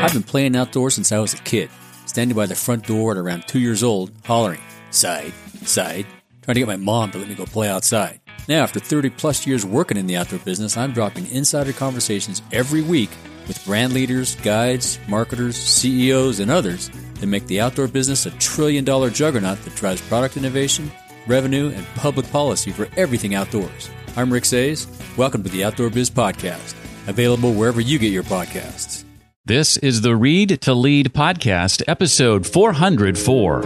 I've been playing outdoors since I was a kid, standing by the front door at around 2 years old, hollering, "Side, side," trying to get my mom to let me go play outside. Now, after 30 plus years working in the outdoor business, I'm dropping insider conversations every week with brand leaders, guides, marketers, CEOs, and others that make the outdoor business a trillion-dollar juggernaut that drives product innovation, revenue, and public policy for everything outdoors. I'm Rick Sayes. Welcome to the Outdoor Biz Podcast, available wherever you get your podcasts. This is the Read to Lead podcast, episode 404.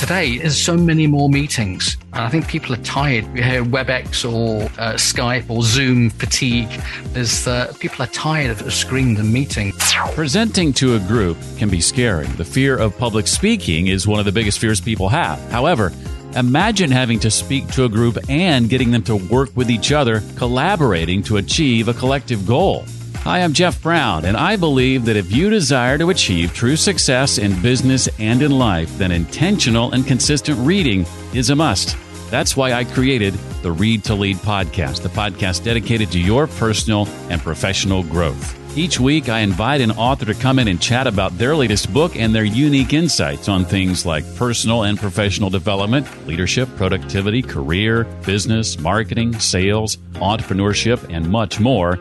Today, there's so many more meetings. I think people are tired. We hear WebEx or Skype or Zoom fatigue. People are tired of the screen and meeting. Presenting to a group can be scary. The fear of public speaking is one of the biggest fears people have. However, imagine having to speak to a group and getting them to work with each other, collaborating to achieve a collective goal. Hi, I'm Jeff Brown, and I believe that if you desire to achieve true success in business and in life, then intentional and consistent reading is a must. That's why I created the Read to Lead podcast, the podcast dedicated to your personal and professional growth. Each week, I invite an author to come in and chat about their latest book and their unique insights on things like personal and professional development, leadership, productivity, career, business, marketing, sales, entrepreneurship, and much more.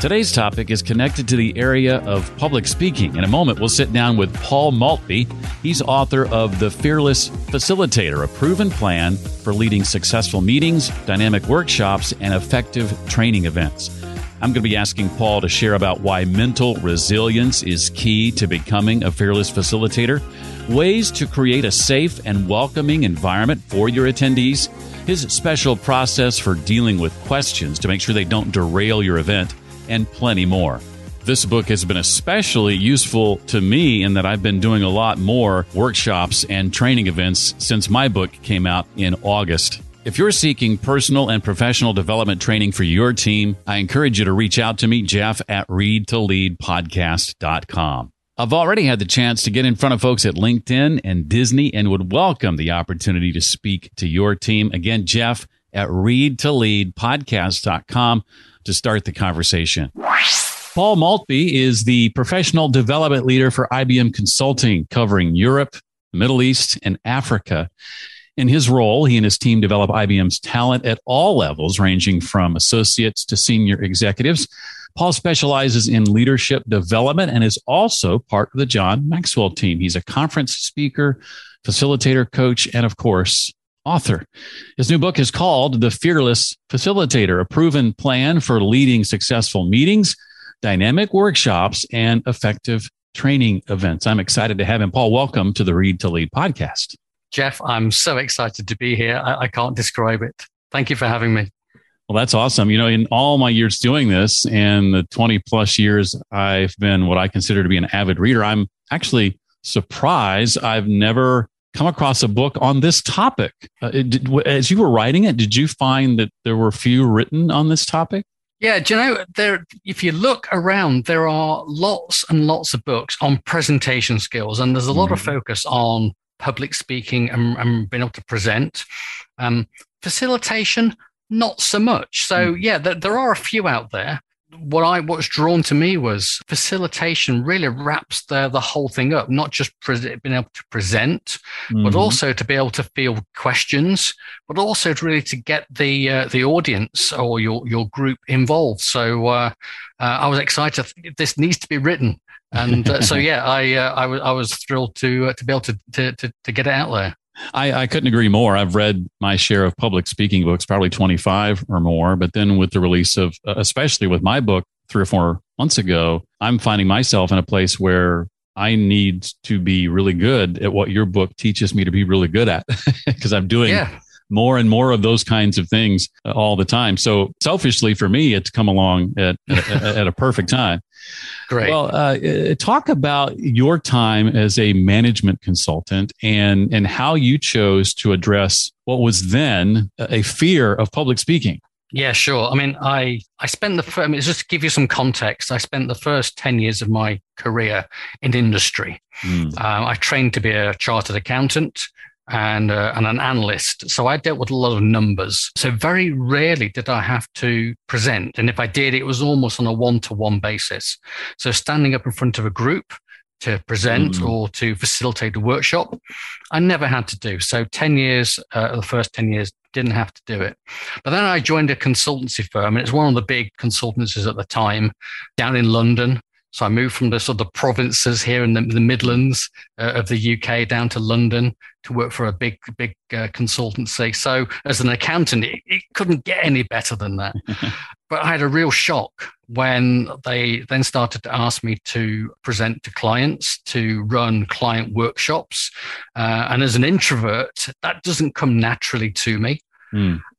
Today's topic is connected to the area of public speaking. In a moment, we'll sit down with Paul Maltby. He's author of The Fearless Facilitator, a proven plan for leading successful meetings, dynamic workshops, and effective training events. I'm going to be asking Paul to share about why mental resilience is key to becoming a fearless facilitator, ways to create a safe and welcoming environment for your attendees, his special process for dealing with questions to make sure they don't derail your event, and plenty more. This book has been especially useful to me in that I've been doing a lot more workshops and training events since my book came out in August. If you're seeking personal and professional development training for your team, I encourage you to reach out to me, Jeff, at readtoleadpodcast.com. I've already had the chance to get in front of folks at LinkedIn and Disney and would welcome the opportunity to speak to your team. Again, Jeff at readtoleadpodcast.com to start the conversation. Paul Maltby is the professional development leader for IBM Consulting, covering Europe, the Middle East, and Africa. In his role, he and his team develop IBM's talent at all levels, ranging from associates to senior executives. Paul specializes in leadership development and is also part of the John Maxwell team. He's a conference speaker, facilitator, coach, and of course, author. His new book is called The Fearless Facilitator, a proven plan for leading successful meetings, dynamic workshops, and effective training events. I'm excited to have him. Paul, welcome to the Read to Lead podcast. Jeff, I'm so excited to be here. I can't describe it. Thank you for having me. Well, that's awesome. You know, in all my years doing this and the 20 plus years I've been what I consider to be an avid reader, I'm actually surprised I've never come across a book on this topic. As you were writing it, did you find that there were few written on this topic? Yeah, do you know, if you look around, there are lots and lots of books on presentation skills, and there's a lot of focus on public speaking and being able to present. Facilitation, not so much. So yeah, there are a few out there. What's drawn to me was facilitation really wraps the whole thing up, not just being able to present, but also to be able to field questions, but also to really to get the audience or your group involved. So I was excited. This needs to be written. And so, yeah, I was thrilled to be able to get it out there. I couldn't agree more. I've read my share of public speaking books, probably 25 or more. But then with the release of, especially with my book 3 or 4 months ago, I'm finding myself in a place where I need to be really good at what your book teaches me to be really good at, because I'm doing more and more of those kinds of things all the time. So selfishly for me, it's come along at a perfect time. Great. Well, talk about your time as a management consultant and how you chose to address what was then a fear of public speaking. Yeah, sure. I mean, I spent just to give you some context, I spent the first 10 years of my career in industry. I trained to be a chartered accountant. and an analyst. So I dealt with a lot of numbers. So very rarely did I have to present. And if I did, it was almost on a one-to-one basis. So standing up in front of a group to present or to facilitate a workshop, I never had to do. So 10 years, the first 10 years, didn't have to do it. But then I joined a consultancy firm, and it's one of the big consultancies at the time down in London. So I moved from the sort of provinces here in the Midlands of the UK down to London to work for a big consultancy. So as an accountant, it couldn't get any better than that. But I had a real shock when they then started to ask me to present to clients, to run client workshops. And as an introvert, that doesn't come naturally to me.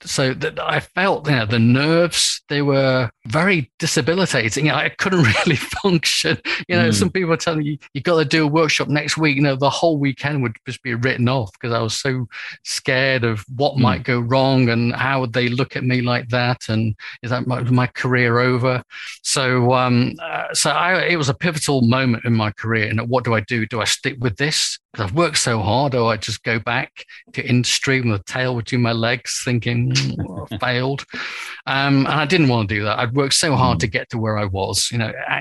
So that I felt, the nerves, they were very debilitating. I couldn't really function. Some people were telling me, you got to do a workshop next week. The whole weekend would just be written off because I was so scared of what might go wrong and how would they look at me like that, and is that my career over? So, it was a pivotal moment in my career. And what do I do? Do I stick with this? Because I've worked so hard, or I just go back to industry with the tail between my legs thinking, I failed. And I didn't want to do that. I'd worked so hard to get to where I was,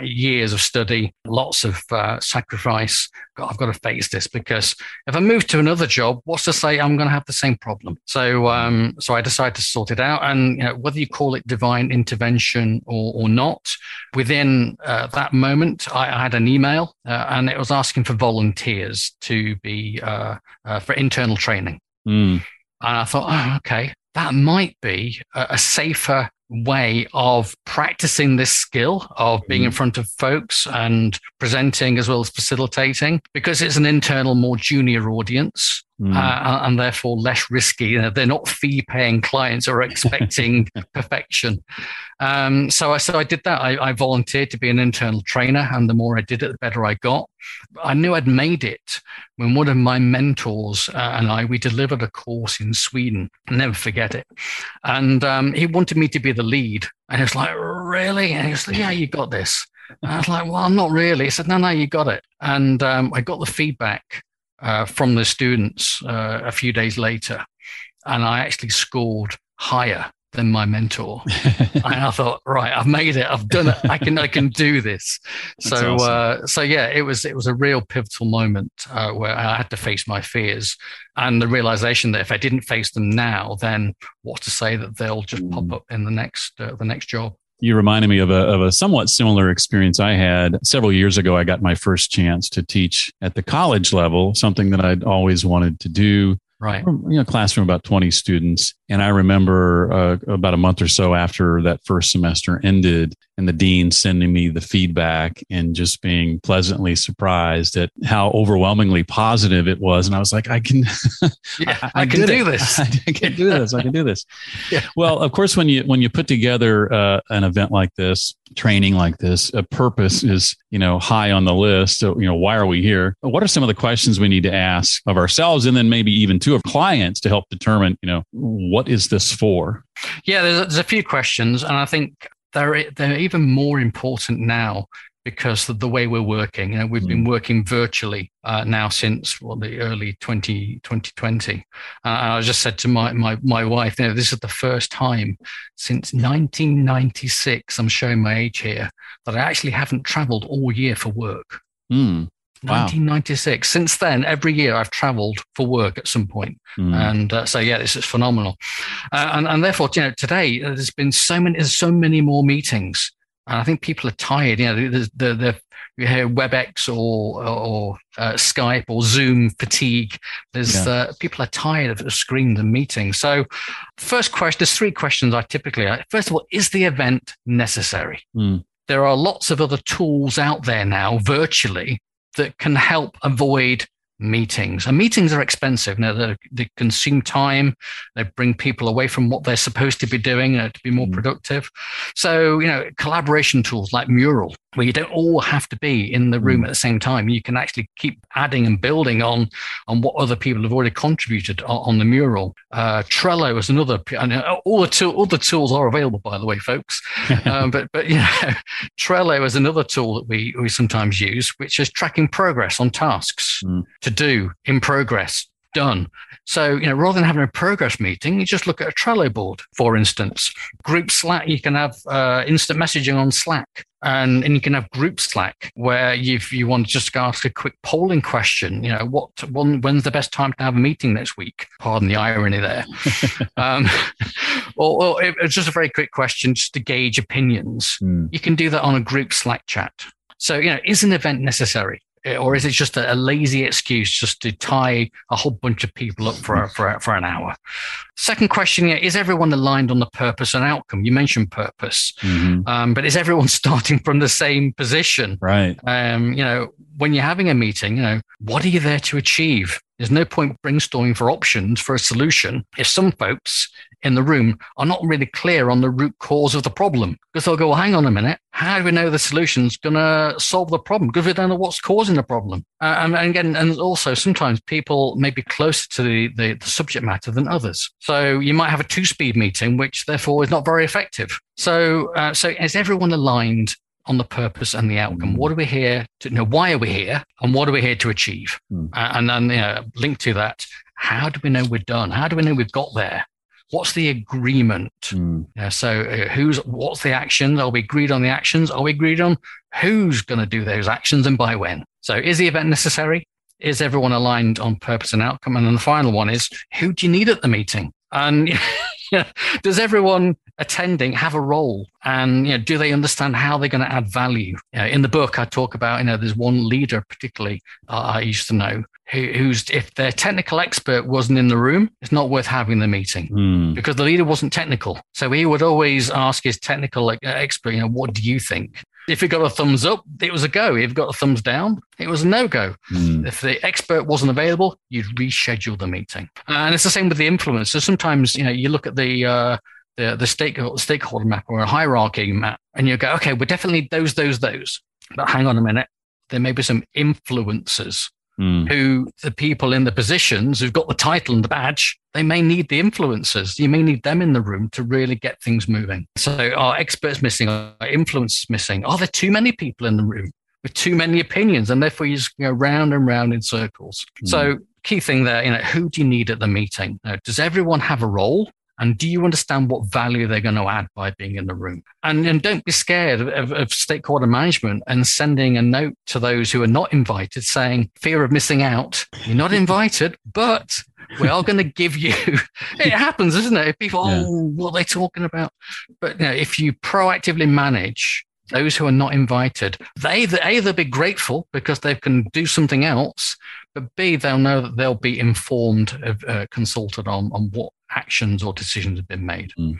years of study, lots of sacrifice. I've got to face this, because if I move to another job, what's to say I'm going to have the same problem? So so I decided to sort it out. And whether you call it divine intervention or not, within that moment, I had an email and it was asking for volunteers to be for internal training. And I thought, okay, that might be a safer way of practicing this skill of being in front of folks and presenting as well as facilitating, because it's an internal, more junior audience. And therefore less risky. They're not fee-paying clients or expecting perfection. So I did that. I volunteered to be an internal trainer, and the more I did it, the better I got. I knew I'd made it when one of my mentors and I, we delivered a course in Sweden. I'll never forget it. And he wanted me to be the lead. And I was like, really? And he was like, yeah, you got this. And I was like, well, I'm not really. He said, no, you got it. And I got the feedback from the students a few days later, and I actually scored higher than my mentor. And I thought, right, I've made it. I've done it. I can do this. That's so awesome. It was a real pivotal moment where I had to face my fears, and the realization that if I didn't face them now, then what's to say that they'll just pop up in the next job. You reminded me of a somewhat similar experience I had several years ago. I got my first chance to teach at the college level, something that I'd always wanted to do. Right. Classroom about 20 students. And I remember about a month or so after that first semester ended, and the dean sending me the feedback and just being pleasantly surprised at how overwhelmingly positive it was. And I was like, I can do this. Yeah. Well, of course, when you put together an event like this, training like this, a purpose is, high on the list. So, why are we here? What are some of the questions we need to ask of ourselves, and then maybe even to our clients, to help determine, what is this for? Yeah, there's a few questions, and I think they're even more important now because of the way we're working. We've been working virtually now since the early 2020. I just said to my wife, this is the first time since 1996, I'm showing my age here, that I actually haven't traveled all year for work. 1996. Wow. Since then, every year I've traveled for work at some point. And this is phenomenal. And therefore, today there's been so many more meetings. And I think people are tired. You hear WebEx or Skype or Zoom fatigue. People are tired of screens and meetings. So first question, there's three questions I typically ask. First of all, is the event necessary? There are lots of other tools out there now virtually that can help avoid meetings. And meetings are expensive. They consume time. They bring people away from what they're supposed to be doing to be more productive. So, collaboration tools like Mural, where you don't all have to be in the room at the same time. You can actually keep adding and building on what other people have already contributed on the Mural. Trello is another, and all the tools are available, by the way, folks. Trello is another tool that we sometimes use, which is tracking progress on tasks to do in progress. done. So, you know, rather than having a progress meeting, you just look at a Trello board, for instance. Group Slack, you can have instant messaging on Slack. And you can have group Slack where you want to just ask a quick polling question. You know, when's the best time to have a meeting next week? Pardon the irony there. Or it's just a very quick question just to gauge opinions. Mm. You can do that on a group Slack chat. So, you know, is an event necessary? Or is it just a lazy excuse just to tie a whole bunch of people up for an hour? Second question, is everyone aligned on the purpose and outcome? You mentioned purpose, mm-hmm. But is everyone starting from the same position? Right. You know, when you're having a meeting, you know, what are you there to achieve? There's no point brainstorming for options for a solution if some folks in the room are not really clear on the root cause of the problem, because they'll go, well, hang on a minute. How do we know the solution's going to solve the problem? Because we don't know what's causing the problem. And also sometimes people may be closer to the subject matter than others. So you might have a two-speed meeting, which therefore is not very effective. So is everyone aligned on the purpose and the outcome? What are we here to know? Why are we here? And what are we here to achieve? And then, you know, linked to that, how do we know we're done? How do we know we've got there? What's the agreement? Mm. What's the action? Are we agreed on the actions? Are we agreed on who's going to do those actions and by when? So is the event necessary? Is everyone aligned on purpose and outcome? And then the final one is, who do you need at the meeting? And does everyone attending have a role? And do they understand how they're going to add value? In the book, I talk about, there's one leader particularly I used to know, who's, if their technical expert wasn't in the room, it's not worth having the meeting because the leader wasn't technical. So he would always ask his technical expert, what do you think? If he got a thumbs up, it was a go. If he got a thumbs down, it was a no-go. Mm. If the expert wasn't available, you'd reschedule the meeting. And it's the same with the influencers. So sometimes, you look at the stakeholder map or a hierarchy map and you go, okay, we're definitely those. But hang on a minute. There may be some influencers. Mm. Who the people in the positions who've got the title and the badge, they may need the influencers. You may need them in the room to really get things moving. So are experts missing? Are influencers missing? Are there too many people in the room with too many opinions? And therefore you just go round and round in circles. Mm. So key thing there, who do you need at the meeting? Does everyone have a role? And do you understand what value they're going to add by being in the room? And don't be scared of stakeholder management and sending a note to those who are not invited saying, fear of missing out. You're not invited, but we are going to give you. It happens, isn't it? People, what are they talking about? But if you proactively manage those who are not invited, they'll be grateful because they can do something else, but B, they'll know that they'll be informed, consulted on what actions or decisions have been made. Mm.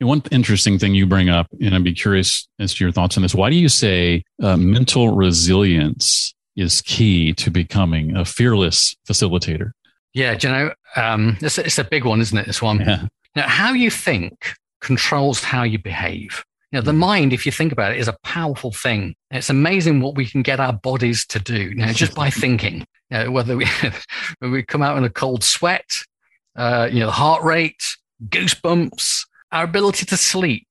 One interesting thing you bring up, and I'd be curious as to your thoughts on this. Why do you say mental resilience is key to becoming a fearless facilitator? Yeah, it's a big one, isn't it? This one. Yeah. Now, how you think controls how you behave. The mind, if you think about it, is a powerful thing. It's amazing what we can get our bodies to do, just by thinking. Whether we come out in a cold sweat, the heart rate, goosebumps, our ability to sleep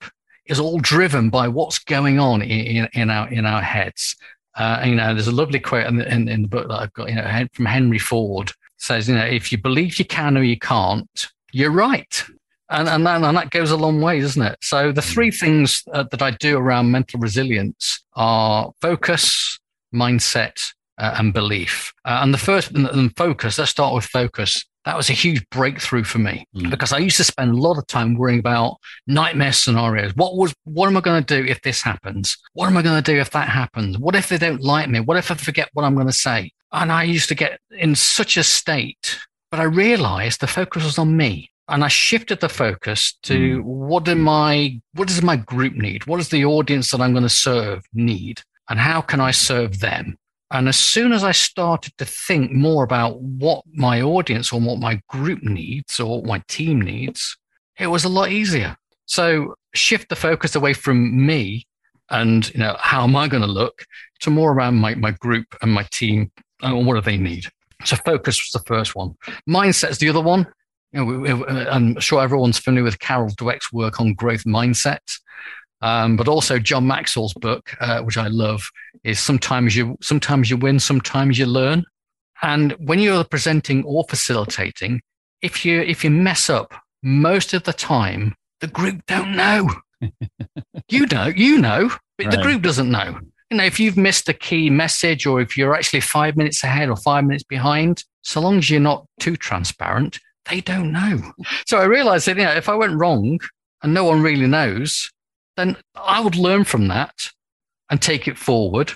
is all driven by what's going on in our heads. There's a lovely quote in the book that I've got, from Henry Ford, says, if you believe you can or you can't, you're right. And that goes a long way, doesn't it? So the three things that I do around mental resilience are focus, mindset, and belief. And the first, and focus, let's start with focus. That was a huge breakthrough for me because I used to spend a lot of time worrying about nightmare scenarios. What am I going to do if this happens? What am I going to do if that happens? What if they don't like me? What if I forget what I'm going to say? And I used to get in such a state, but I realized the focus was on me. And I shifted the focus to what does my group need? What does the audience that I'm going to serve need? And how can I serve them? And as soon as I started to think more about what my audience or what my group needs or what my team needs, it was a lot easier. So shift the focus away from me and how am I going to look to more around my group and my team and what do they need? So focus was the first one. Mindset's the other one. I'm sure everyone's familiar with Carol Dweck's work on growth mindset, but also John Maxwell's book, which I love, is sometimes you win, sometimes you learn. And when you're presenting or facilitating, if you mess up, most of the time the group don't know. you know, but right. The group doesn't know. You know, if you've missed a key message, or if you're actually 5 minutes ahead or 5 minutes behind, so long as you're not too transparent, they don't know. So I realized that, you know, if I went wrong and no one really knows, then I would learn from that and take it forward.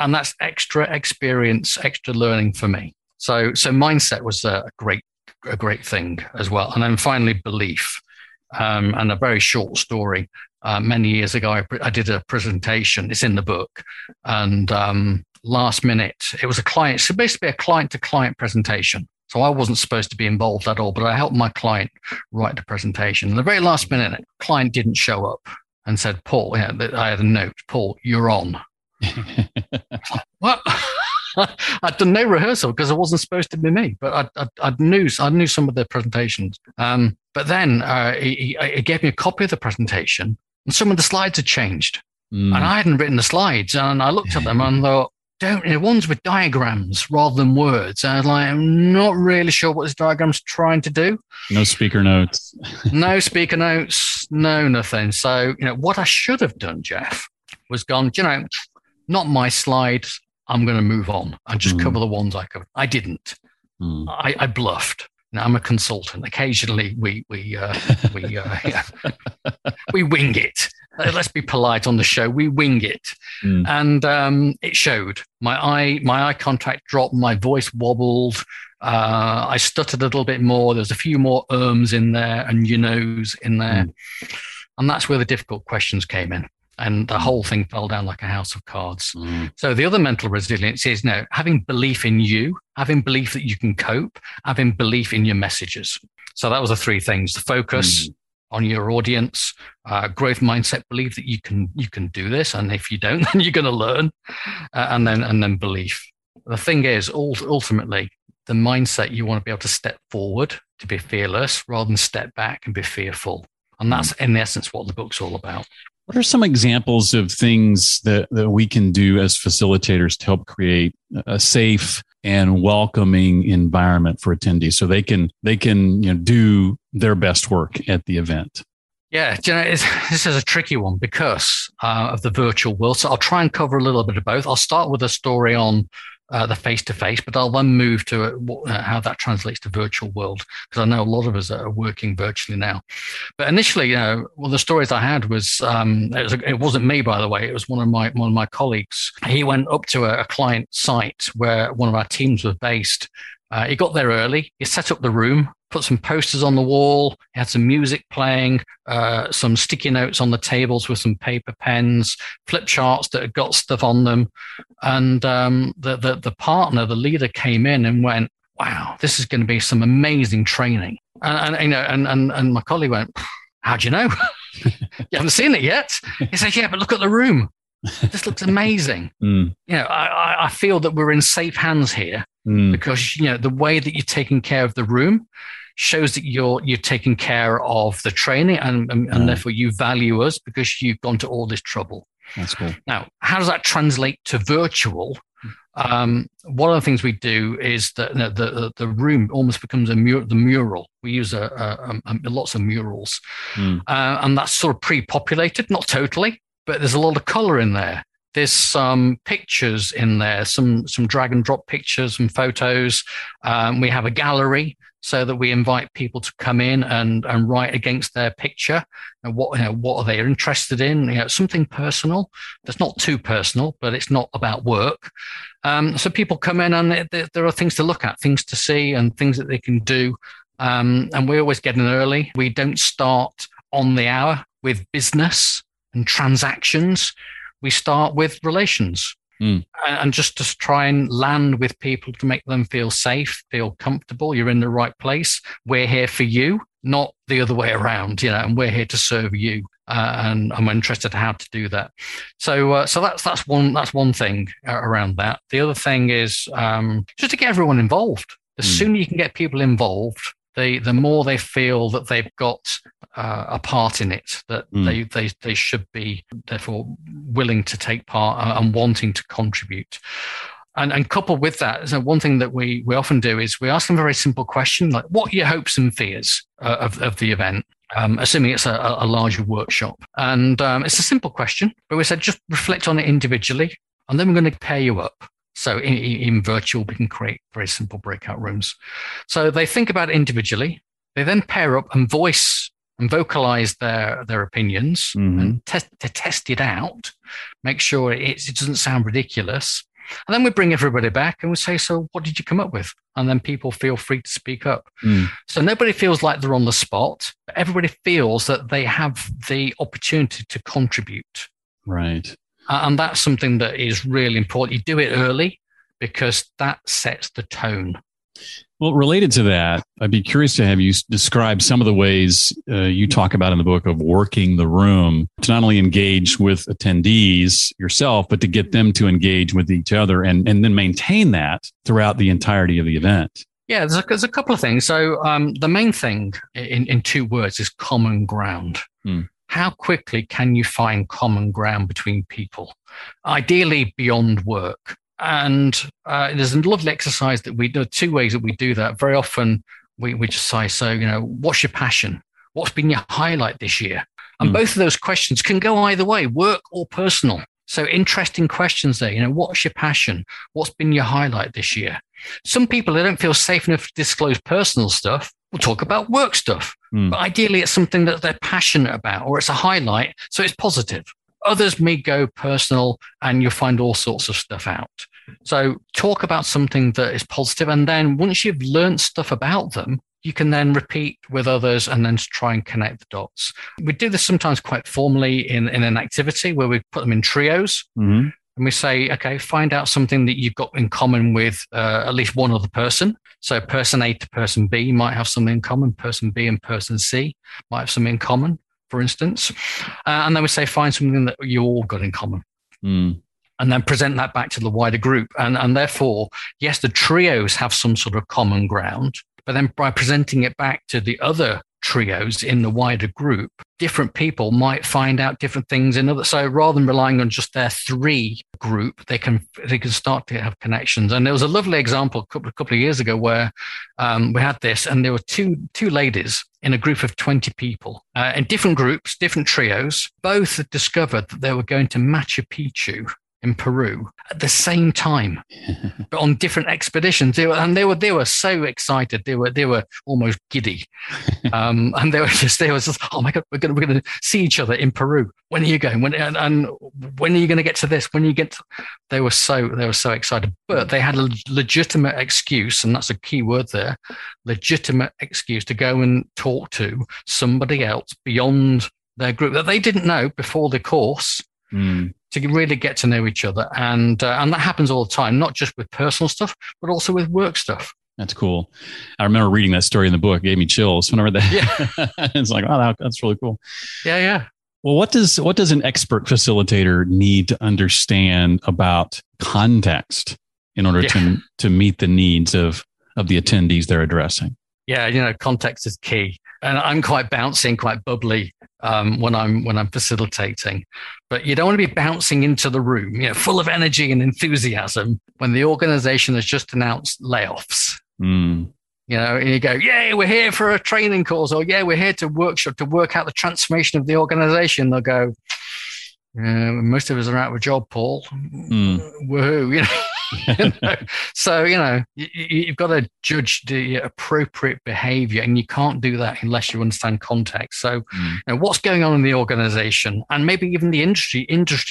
And that's extra experience, extra learning for me. So mindset was a great thing as well. And then finally, belief. And a very short story. Many years ago, I did a presentation. It's in the book. And last minute, it was a client. So basically a client-to-client presentation. So I wasn't supposed to be involved at all, but I helped my client write the presentation. And the very last minute, the client didn't show up and said, Paul, yeah, I had a note, Paul, you're on. What? I'd done no rehearsal because it wasn't supposed to be me, but I knew some of the presentations. But then he gave me a copy of the presentation, and some of the slides had changed, and I hadn't written the slides. And I looked at them and thought, the ones with diagrams rather than words. And I was like, I'm not really sure what this diagram's trying to do. No speaker notes. No nothing. So you know what I should have done, Jeff, was gone. You know, not my slide. I'm going to move on and just cover the ones I covered. I didn't. I bluffed. Now I'm a consultant. Occasionally we wing it. Let's be polite on the show. We wing it, and it showed. My eye contact dropped. My voice wobbled. I stuttered a little bit more. There's a few more ums in there and you knows in there, and that's where the difficult questions came in. And the whole thing fell down like a house of cards. So the other mental resilience is having belief in you, having belief that you can cope, having belief in your messages. So that was the three things: the focus on your audience, growth mindset, believe that you can do this, and if you don't, then you're going to learn, and then belief. The thing is, ultimately, the mindset you want to be able to step forward, to be fearless, rather than step back and be fearful. And that's in essence what the book's all about. What are some examples of things that we can do as facilitators to help create a safe and welcoming environment for attendees so they can do their best work at the event? Yeah, this is a tricky one because of the virtual world. So I'll try and cover a little bit of both. I'll start with a story on the face-to-face, but I'll then move to how that translates to virtual world, because I know a lot of us are working virtually now. But initially, one of the stories I had was, it wasn't me, by the way, it was one of my colleagues. He went up to a client site where one of our teams was based. He got there early, he set up the room, put some posters on the wall, he had some music playing, some sticky notes on the tables with some paper pens, flip charts that had got stuff on them. And the partner, the leader, came in and went, wow, this is going to be some amazing training. And my colleague went, how do you know? You haven't seen it yet. He said, yeah, but look at the room. This looks amazing. I feel that we're in safe hands here because, the way that you're taking care of the room shows that you're taking care of the training and therefore you value us because you've gone to all this trouble. That's cool. Now, how does that translate to virtual? One of the things we do is that the room almost becomes the mural. We use lots of murals and that's sort of pre-populated, not totally. But there's a lot of color in there. There's some pictures in there, some drag and drop pictures and photos. We have a gallery so that we invite people to come in and write against their picture. And what are they interested in? Something personal that's not too personal, but it's not about work. So people come in and there are things to look at, things to see, and things that they can do. And we always get in early. We don't start on the hour with business and transactions. We start with relations and just to try and land with people to make them feel safe, feel comfortable. You're in the right place. We're here for you, not the other way around, and we're here to serve you. And I'm interested in how to do that. So that's one thing around that. The other thing is just to get everyone involved. The sooner you can get people involved, the more they feel that they've got a part in it, that they should be therefore willing to take part and wanting to contribute. And coupled with that, so one thing that we often do is we ask them a very simple question, like, what are your hopes and fears of the event? Assuming it's a larger workshop. And it's a simple question, but we said, just reflect on it individually, and then we're going to pair you up. So in virtual, we can create very simple breakout rooms. So they think about it individually. They then pair up and voice and vocalize their opinions and test it out, make sure it doesn't sound ridiculous. And then we bring everybody back and we say, so what did you come up with? And then people feel free to speak up. So nobody feels like they're on the spot. But everybody feels that they have the opportunity to contribute. Right. And that's something that is really important. You do it early because that sets the tone. Well, related to that, I'd be curious to have you describe some of the ways you talk about in the book of working the room to not only engage with attendees yourself, but to get them to engage with each other and then maintain that throughout the entirety of the event. Yeah, there's a couple of things. So the main thing in two words is common ground. How quickly can you find common ground between people? Ideally beyond work. And there's a lovely exercise that we do, two ways that we do that. Very often we just say, so, you know, what's your passion? What's been your highlight this year? And both of those questions can go either way, work or personal. So interesting questions there, you know, what's your passion? What's been your highlight this year? Some people, they don't feel safe enough to disclose personal stuff. We'll talk about work stuff, but ideally it's something that they're passionate about or it's a highlight. So it's positive. Others may go personal and you'll find all sorts of stuff out. So talk about something that is positive. And then once you've learned stuff about them, you can then repeat with others and then try and connect the dots. We do this sometimes quite formally in an activity where we put them in trios and we say, okay, find out something that you've got in common with at least one other person. So person A to person B might have something in common. Person B and person C might have something in common, for instance. And then we say, find something that you all got in common. And then present that back to the wider group. And therefore, yes, the trios have some sort of common ground, but then by presenting it back to the other trios in the wider group, different people might find out different things in other. So rather than relying on just their three group, they can start to have connections. And there was a lovely example a couple of years ago where we had this, and there were two ladies in a group of 20 people in different groups, different trios. Both had discovered that they were going to Machu Picchu in Peru at the same time, but on different expeditions. They were so excited. They were almost giddy. And they were just, oh my God, we're going to see each other in Peru. When are you going? And when are you going to get to this? When you get to... They were so excited, but they had a legitimate excuse. And that's a key word there, legitimate excuse to go and talk to somebody else beyond their group that they didn't know before the course. To really get to know each other. And that happens all the time, not just with personal stuff, but also with work stuff. That's cool. I remember reading that story in the book. It gave me chills when I read that. Yeah. It's like, oh, that's really cool. Yeah, yeah. Well, what does an expert facilitator need to understand about context in order to meet the needs of the attendees they're addressing? Yeah, you know, context is key. And I'm quite bouncy, quite bubbly when I'm facilitating. But you don't want to be bouncing into the room, you know, full of energy and enthusiasm when the organization has just announced layoffs. You know, and you go, yay, we're here for a training course, or yeah, we're here to workshop to work out the transformation of the organization. They'll go, most of us are out of a job, Paul. Woohoo, you know. You know? So, you know, you've got to judge the appropriate behavior, and you can't do that unless you understand context. So, you know, what's going on in the organization and maybe even the industry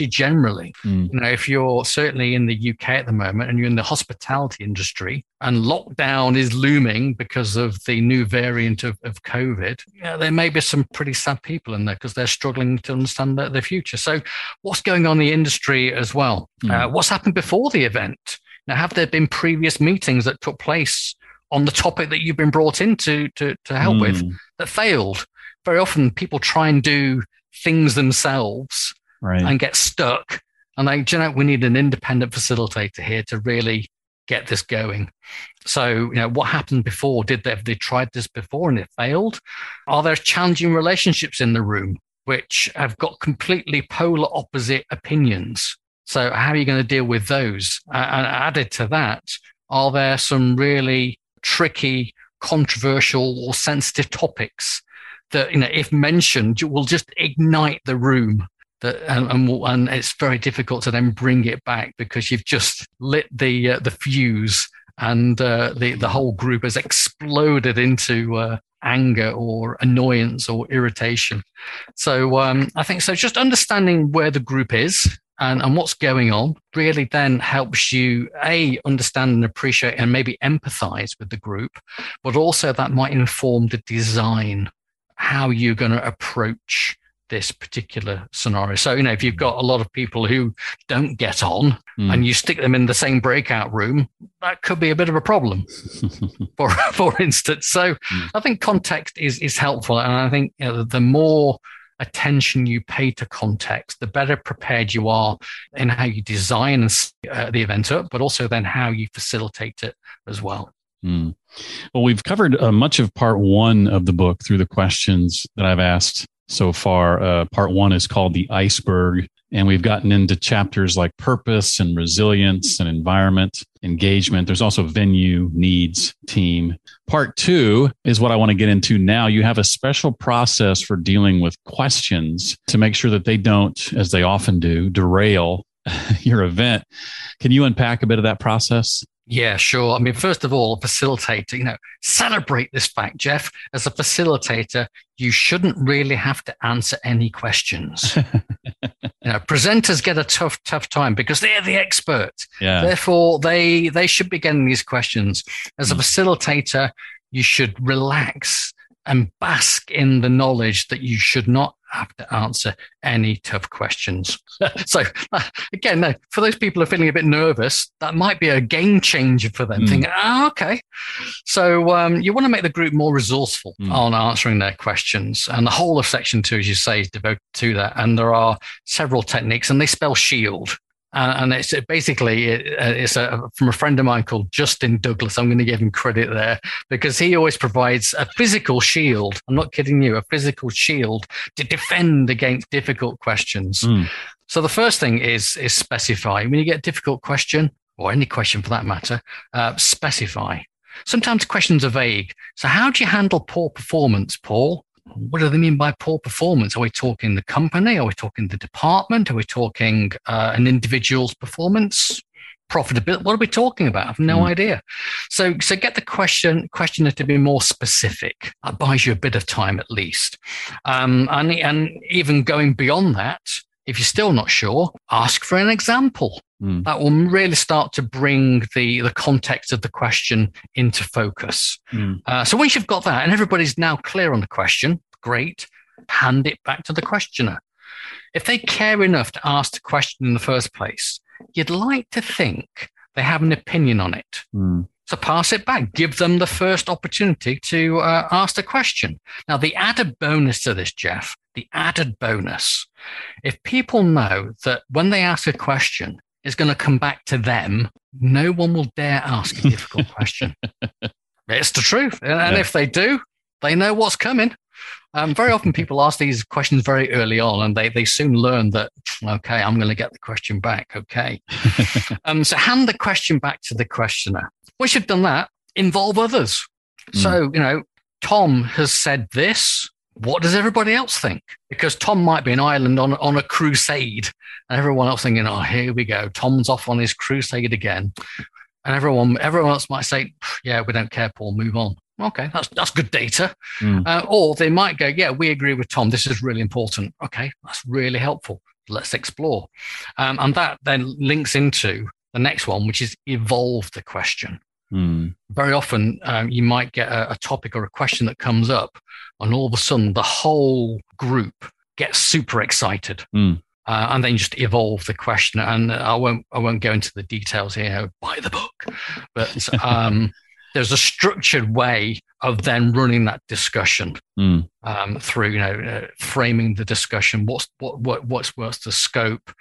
generally. You know, if you're certainly in the UK at the moment and you're in the hospitality industry and lockdown is looming because of the new variant of COVID, you know, there may be some pretty sad people in there because they're struggling to understand their future. So what's going on in the industry as well? What's happened before the event? Now, have there been previous meetings that took place on the topic that you've been brought in to help with that failed? Very often people try and do things themselves and get stuck. And they, you know, we need an independent facilitator here to really get this going. So, you know, what happened before? Have they tried this before and it failed? Are there challenging relationships in the room which have got completely polar opposite opinions? So how are you going to deal with those? And added to that, are there some really tricky, controversial or sensitive topics that, you know, if mentioned, will just ignite the room? And it's very difficult to then bring it back because you've just lit the fuse, and the whole group has exploded into anger or annoyance or irritation. So I think so. Just understanding where the group is and what's going on really then helps you understand and appreciate and maybe empathize with the group, but also that might inform the design, how you're going to approach this particular scenario. So, you know, if you've got a lot of people who don't get on and you stick them in the same breakout room, that could be a bit of a problem, for instance. So I think context is helpful. And I think, you know, the more attention you pay to context, the better prepared you are in how you design the event up, but also then how you facilitate it as well. Well, we've covered much of part one of the book through the questions that I've asked so far. Part one is called The Iceberg, and we've gotten into chapters like purpose and resilience and environment, engagement. There's also venue, needs, team. Part two is what I want to get into now. You have a special process for dealing with questions to make sure that they don't, as they often do, derail your event. Can you unpack a bit of that process? Yeah, sure. I mean, first of all, a facilitator, you know, celebrate this fact, Jeff. As a facilitator, you shouldn't really have to answer any questions. You know, presenters get a tough time because they're the expert. Yeah. Therefore, they should be getting these questions. As a facilitator, you should relax and bask in the knowledge that you should not have to answer any tough questions. So again, no, for those people who are feeling a bit nervous, that might be a game changer for them. Thinking, okay. So you want to make the group more resourceful on answering their questions. And the whole of section two, as you say, is devoted to that. And there are several techniques, and they spell SHIELD. And it's basically, from a friend of mine called Justin Douglas. I'm going to give him credit there because he always provides a physical shield. I'm not kidding you, a physical shield to defend against difficult questions. So the first thing is specify. When you get a difficult question, or any question for that matter, specify. Sometimes questions are vague. So how do you handle poor performance, Paul? What do they mean by poor performance? Are we talking the company? Are we talking the department? Are we talking an individual's performance? Profitability? What are we talking about? I have no idea. So get the questioner to be more specific. That buys you a bit of time at least. And even going beyond that, if you're still not sure, ask for an example. That will really start to bring the context of the question into focus. So once you've got that and everybody's now clear on the question, great, hand it back to the questioner. If they care enough to ask the question in the first place, you'd like to think they have an opinion on it. So pass it back. Give them the first opportunity to ask the question. Now, the added bonus to this, Jeff, if people know that when they ask a question, it's going to come back to them, no one will dare ask a difficult question. It's the truth. And if they do, they know what's coming. Very often people ask these questions very early on, and they soon learn that, okay, I'm going to get the question back. Okay. So hand the question back to the questioner. Once you've done that, involve others. So, you know, Tom has said this. What does everybody else think? Because Tom might be in Ireland on a crusade, and everyone else thinking, oh, here we go. Tom's off on his crusade again. And everyone else might say, yeah, we don't care, Paul, move on. Okay, that's good data. Or they might go, yeah, we agree with Tom. This is really important. Okay, that's really helpful. Let's explore. And that then links into the next one, which is evolve the question. Very often you might get a topic or a question that comes up, and all of a sudden the whole group gets super excited, and then just evolve the question. And I won't go into the details here by the book, but there's a structured way of then running that discussion through, you know, framing the discussion, what's the scope,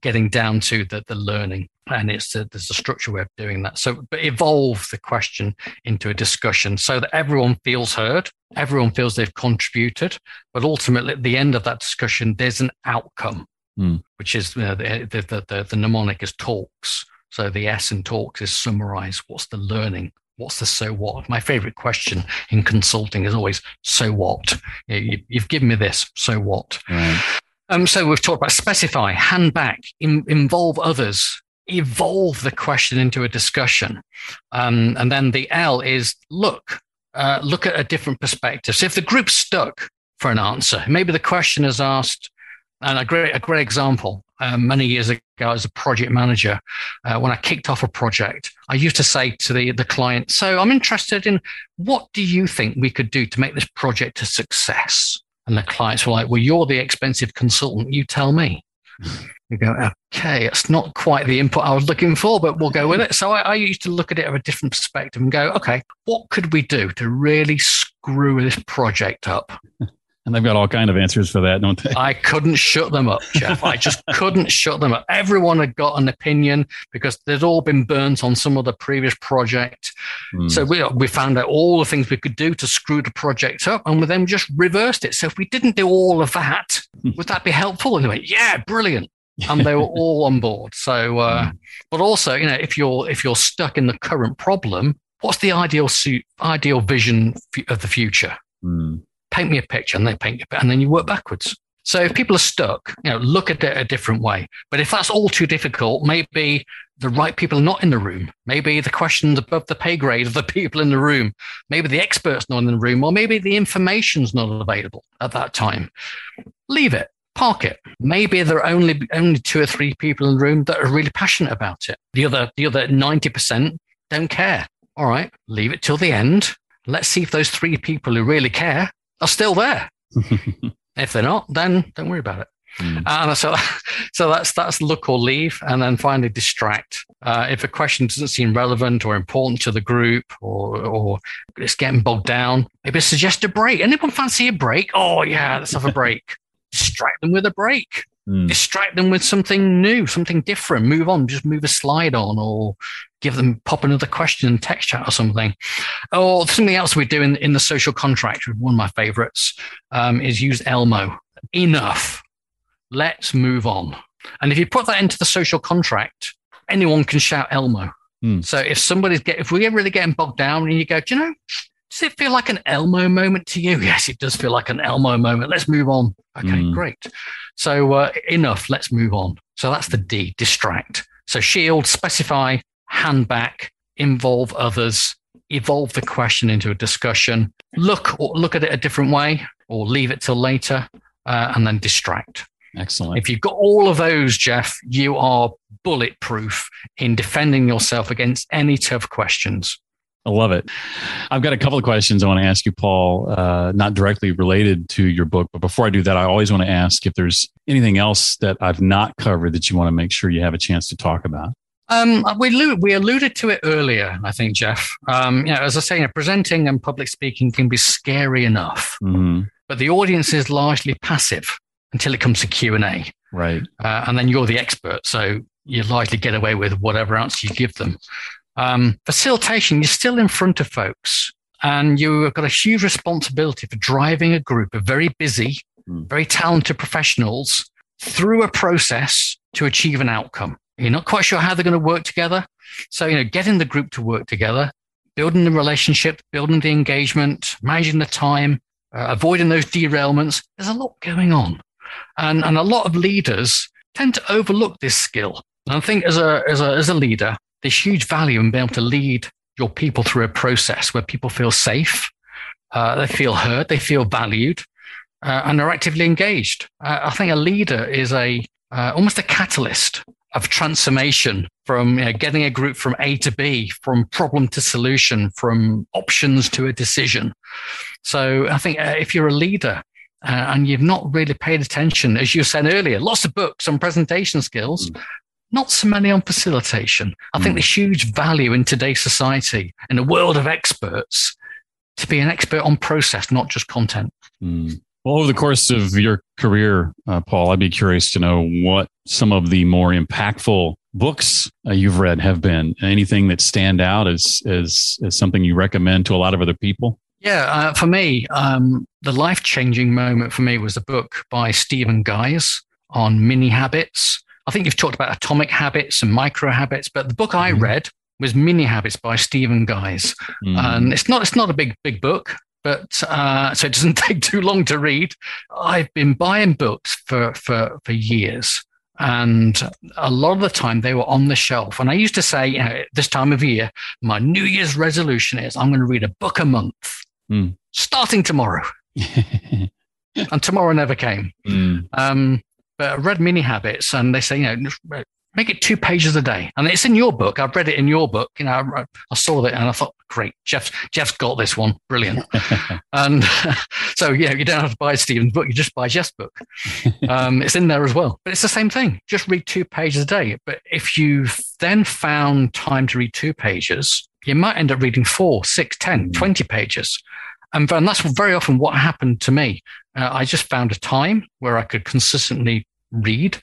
getting down to the learning. And there's a structured way of doing that. So, but evolve the question into a discussion so that everyone feels heard, everyone feels they've contributed, but ultimately at the end of that discussion, there's an outcome. which is the mnemonic is talks. So the S in talks is summarize. What's the learning? What's the so what? My favorite question in consulting is always, so what? You've given me this, so what? Right. So we've talked about specify, hand back, involve others, evolve the question into a discussion. And then the L is look at a different perspective. So if the group's stuck for an answer, maybe the question is asked, and a great example, many years ago as a project manager, when I kicked off a project, I used to say to the client, so I'm interested in, what do you think we could do to make this project a success? And the clients were like, well, you're the expensive consultant. You tell me. You go, okay, it's not quite the input I was looking for, but we'll go with it. So I used to look at it from a different perspective and go, okay, what could we do to really screw this project up? And they've got all kinds of answers for that, don't they? I couldn't shut them up, Jeff. I just couldn't shut them up. Everyone had got an opinion because they'd all been burnt on some other previous project. So we found out all the things we could do to screw the project up, and we then just reversed it. So if we didn't do all of that, would that be helpful? And they went, yeah, brilliant. And they were all on board. So, but also, you know, if you're stuck in the current problem, what's the ideal vision of the future? Paint me a picture, and they paint you, and then you work backwards. So if people are stuck, you know, look at it a different way. But if that's all too difficult, maybe the right people are not in the room. Maybe the question's above the pay grade of the people in the room. Maybe the expert's not in the room, or maybe the information's not available at that time. Leave it. Park it. Maybe there are only 2 or 3 people in the room that are really passionate about it. The other 90% don't care. All right, leave it till the end. Let's see if those 3 people who really care are still there. If they're not, then don't worry about it. So that's look or leave. And then finally, distract. If a question doesn't seem relevant or important to the group, or it's getting bogged down, maybe suggest a break. Anyone fancy a break? Oh yeah, let's have a break. Distract them with a break. Distract them with something new, something different. Move on, just move a slide on, or give them, pop another question in text chat or something. Or something else we do in the social contract, one of my favorites, is use Elmo. Enough. Let's move on. And if you put that into the social contract, anyone can shout Elmo. So if we're really getting bogged down and you go, do you know, does it feel like an Elmo moment to you? Yes, it does feel like an Elmo moment. Let's move on. Okay, great. So enough, let's move on. So that's the D, distract. So shield, specify, hand back, involve others, evolve the question into a discussion, look at it a different way, or leave it till later, and then distract. Excellent. If you've got all of those, Jeff, you are bulletproof in defending yourself against any tough questions. I love it. I've got a couple of questions I want to ask you, Paul, not directly related to your book. But before I do that, I always want to ask if there's anything else that I've not covered that you want to make sure you have a chance to talk about. We alluded to it earlier, I think, Jeff. As I say, presenting and public speaking can be scary enough, but the audience is largely passive until it comes to Q&A. Right. And then you're the expert, so you're likely to get away with whatever answer you give them. Facilitation, you're still in front of folks, and you've got a huge responsibility for driving a group of very busy, very talented professionals through a process to achieve an outcome. You're not quite sure how they're going to work together. So, getting the group to work together, building the relationship, building the engagement, managing the time, avoiding those derailments. There's a lot going on. And a lot of leaders tend to overlook this skill. And I think as a leader, there's huge value in being able to lead your people through a process where people feel safe, they feel heard, they feel valued, and are actively engaged. I think a leader is almost a catalyst of transformation from getting a group from A to B, from problem to solution, from options to a decision. So I think if you're a leader and you've not really paid attention, as you said earlier, lots of books on presentation skills, not so many on facilitation. I think there's huge value in today's society, in a world of experts, to be an expert on process, not just content. Well, over the course of your career, Paul, I'd be curious to know what some of the more impactful books you've read have been. Anything that stand out as something you recommend to a lot of other people? Yeah, for me, the life-changing moment for me was a book by Stephen Guise on Mini Habits. I think you've talked about Atomic Habits and Micro Habits, but the book I read was Mini Habits by Stephen Guise. And it's not a big book, but so it doesn't take too long to read. I've been buying books for years, and a lot of the time they were on the shelf. And I used to say, you know, this time of year, my New Year's resolution is I'm going to read a book a month, starting tomorrow. And tomorrow never came. But I read Mini Habits, and they say, you know, make it 2 pages a day. And it's in your book. I've read it in your book. You know, I saw that and I thought, great, Jeff's got this one. Brilliant. And so, yeah, you don't have to buy Stephen's book. You just buy Jeff's book. It's in there as well. But it's the same thing. Just read 2 pages a day. But if you've then found time to read 2 pages, you might end up reading 4, 6, 10, 20 pages. And that's very often what happened to me. I just found a time where I could consistently read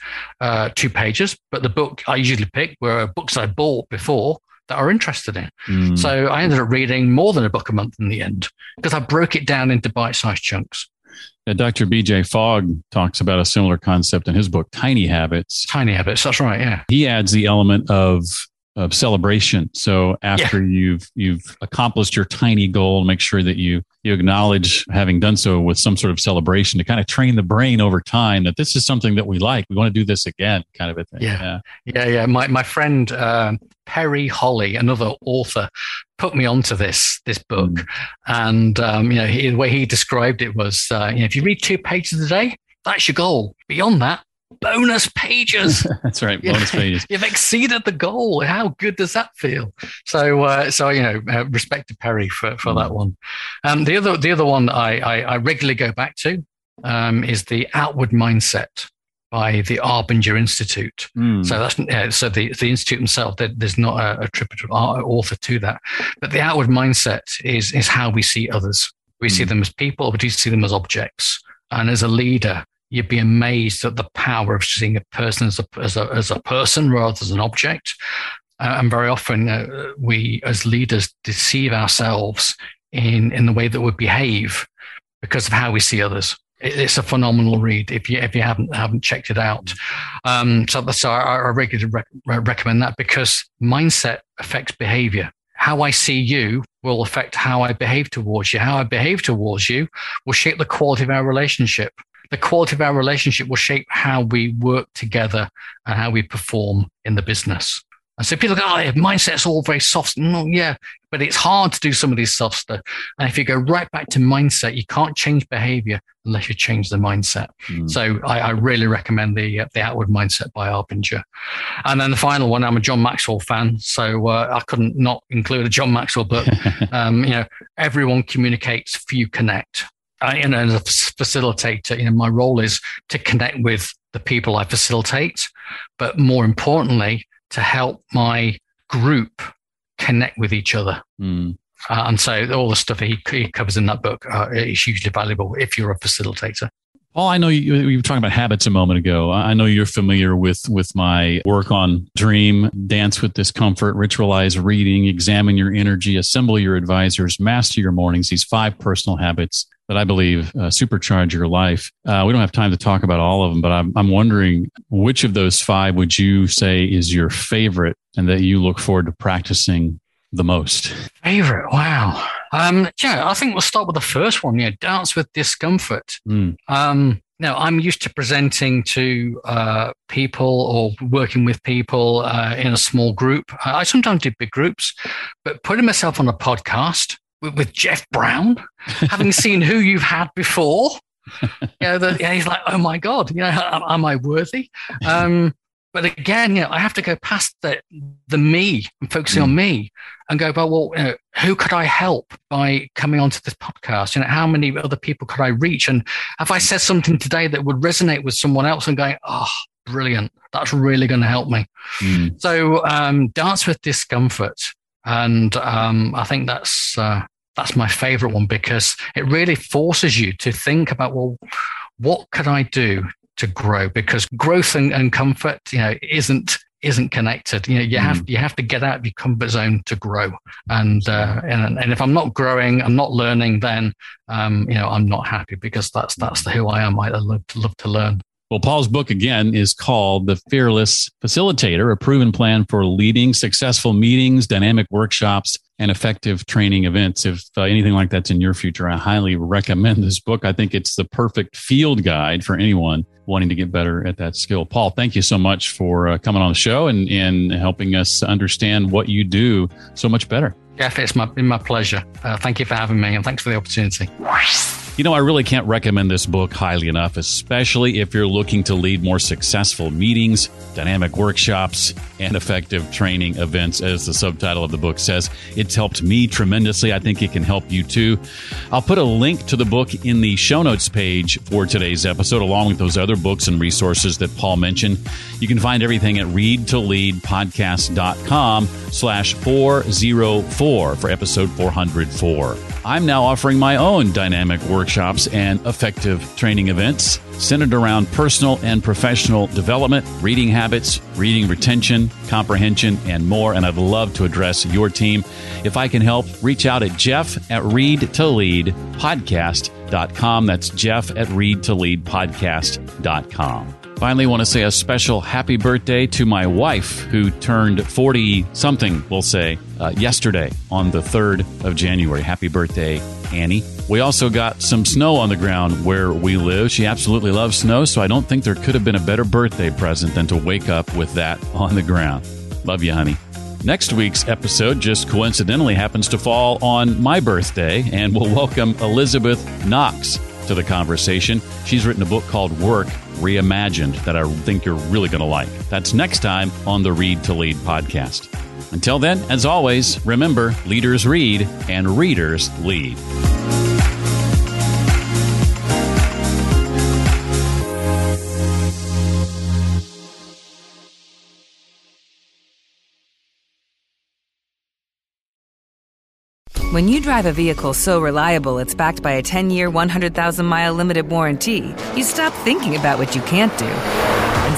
2 pages, but the book I usually pick were books I bought before that are interested in. So I ended up reading more than a book a month in the end, because I broke it down into bite-sized chunks. Yeah, Dr. B.J. Fogg talks about a similar concept in his book, Tiny Habits. Tiny Habits, that's right, yeah. He adds the element of celebration. So after you've accomplished your tiny goal, make sure that you acknowledge having done so with some sort of celebration to kind of train the brain over time that this is something that we like. We want to do this again, kind of a thing. Yeah. My friend Perry Holly, another author, put me onto this book, and you know, the way he described it was, you know, if you read 2 pages a day, that's your goal. Beyond that, bonus pages. That's right. Bonus pages. You've exceeded the goal. How good does that feel? So, you know, respect to Perry for that one. The other one I regularly go back to is the Outward Mindset by the Arbinger Institute. So that's so the institute themselves. There's not a attributed author to that, but the Outward Mindset is how we see others. We see them as people, or do you see them as objects? And as a leader, you'd be amazed at the power of seeing a person as a person rather than an object. And very often we as leaders deceive ourselves in the way that we behave because of how we see others. It's a phenomenal read if you haven't checked it out. So I regularly recommend that, because mindset affects behavior. How I see you will affect how I behave towards you. How I behave towards you will shape the quality of our relationship. The quality of our relationship will shape how we work together and how we perform in the business. And so people go, mindset's all very soft. No, yeah, but it's hard to do some of these soft stuff. And if you go right back to mindset, you can't change behavior unless you change the mindset. So I really recommend the Outward Mindset by Arbinger. And then the final one, I'm a John Maxwell fan, so I couldn't not include a John Maxwell book. You know, everyone communicates, few connect. And as a facilitator, you know, my role is to connect with the people I facilitate, but more importantly, to help my group connect with each other. And so all the stuff he covers in that book is hugely valuable if you're a facilitator. Paul, I know you were talking about habits a moment ago. I know you're familiar with my work on dream, dance with discomfort, ritualize reading, examine your energy, assemble your advisors, master your mornings, these 5 personal habits that I believe supercharge your life. We don't have time to talk about all of them, but I'm wondering which of those 5 would you say is your favorite and that you look forward to practicing the most? Favorite? Wow. Yeah, I think we'll start with the first one. Yeah, dance with discomfort. Now, I'm used to presenting to people or working with people in a small group. I sometimes do big groups, but putting myself on a podcast with Jeff Brown, having seen who you've had before, you know, he's like, oh my God, you know, am I worthy? But again, you know, I have to go past the me and focusing on me and go, well, you know, who could I help by coming onto this podcast? You know, how many other people could I reach? And have I said something today that would resonate with someone else and going, oh, brilliant. That's really going to help me. So dance with discomfort. And I think that's my favorite one, because it really forces you to think about, well, what could I do to grow? Because growth and comfort, you know, isn't connected. You know, you have to get out of your comfort zone to grow. And if I'm not growing, I'm not learning, then you know, I'm not happy, because that's who I am. I love to learn. Well, Paul's book, again, is called The Fearless Facilitator, a proven plan for leading successful meetings, dynamic workshops, and effective training events. If anything like that's in your future, I highly recommend this book. I think it's the perfect field guide for anyone wanting to get better at that skill. Paul, thank you so much for coming on the show and helping us understand what you do so much better. Jeff, it's been my pleasure. Thank you for having me, and thanks for the opportunity. You know, I really can't recommend this book highly enough, especially if you're looking to lead more successful meetings, dynamic workshops, and effective training events, as the subtitle of the book says. It's helped me tremendously. I think it can help you too. I'll put a link to the book in the show notes page for today's episode, along with those other books and resources that Paul mentioned. You can find everything at readtoleadpodcast.com/404 for episode 404. I'm now offering my own dynamic workshops and effective training events centered around personal and professional development, reading habits, reading retention, comprehension, and more. And I'd love to address your team. If I can help, reach out at jeff@readtoleadpodcast.com. That's jeff@readtoleadpodcast.com. Finally, I want to say a special happy birthday to my wife, who turned 40-something, we'll say, yesterday on the 3rd of January. Happy birthday, Annie. We also got some snow on the ground where we live. She absolutely loves snow, so I don't think there could have been a better birthday present than to wake up with that on the ground. Love you, honey. Next week's episode just coincidentally happens to fall on my birthday, and we'll welcome Elizabeth Knox to the conversation. She's written a book called Work Reimagined that I think you're really going to like. That's next time on the Read to Lead podcast. Until then, as always, remember, leaders read and readers lead. When you drive a vehicle so reliable it's backed by a 10-year, 100,000-mile limited warranty, you stop thinking about what you can't do and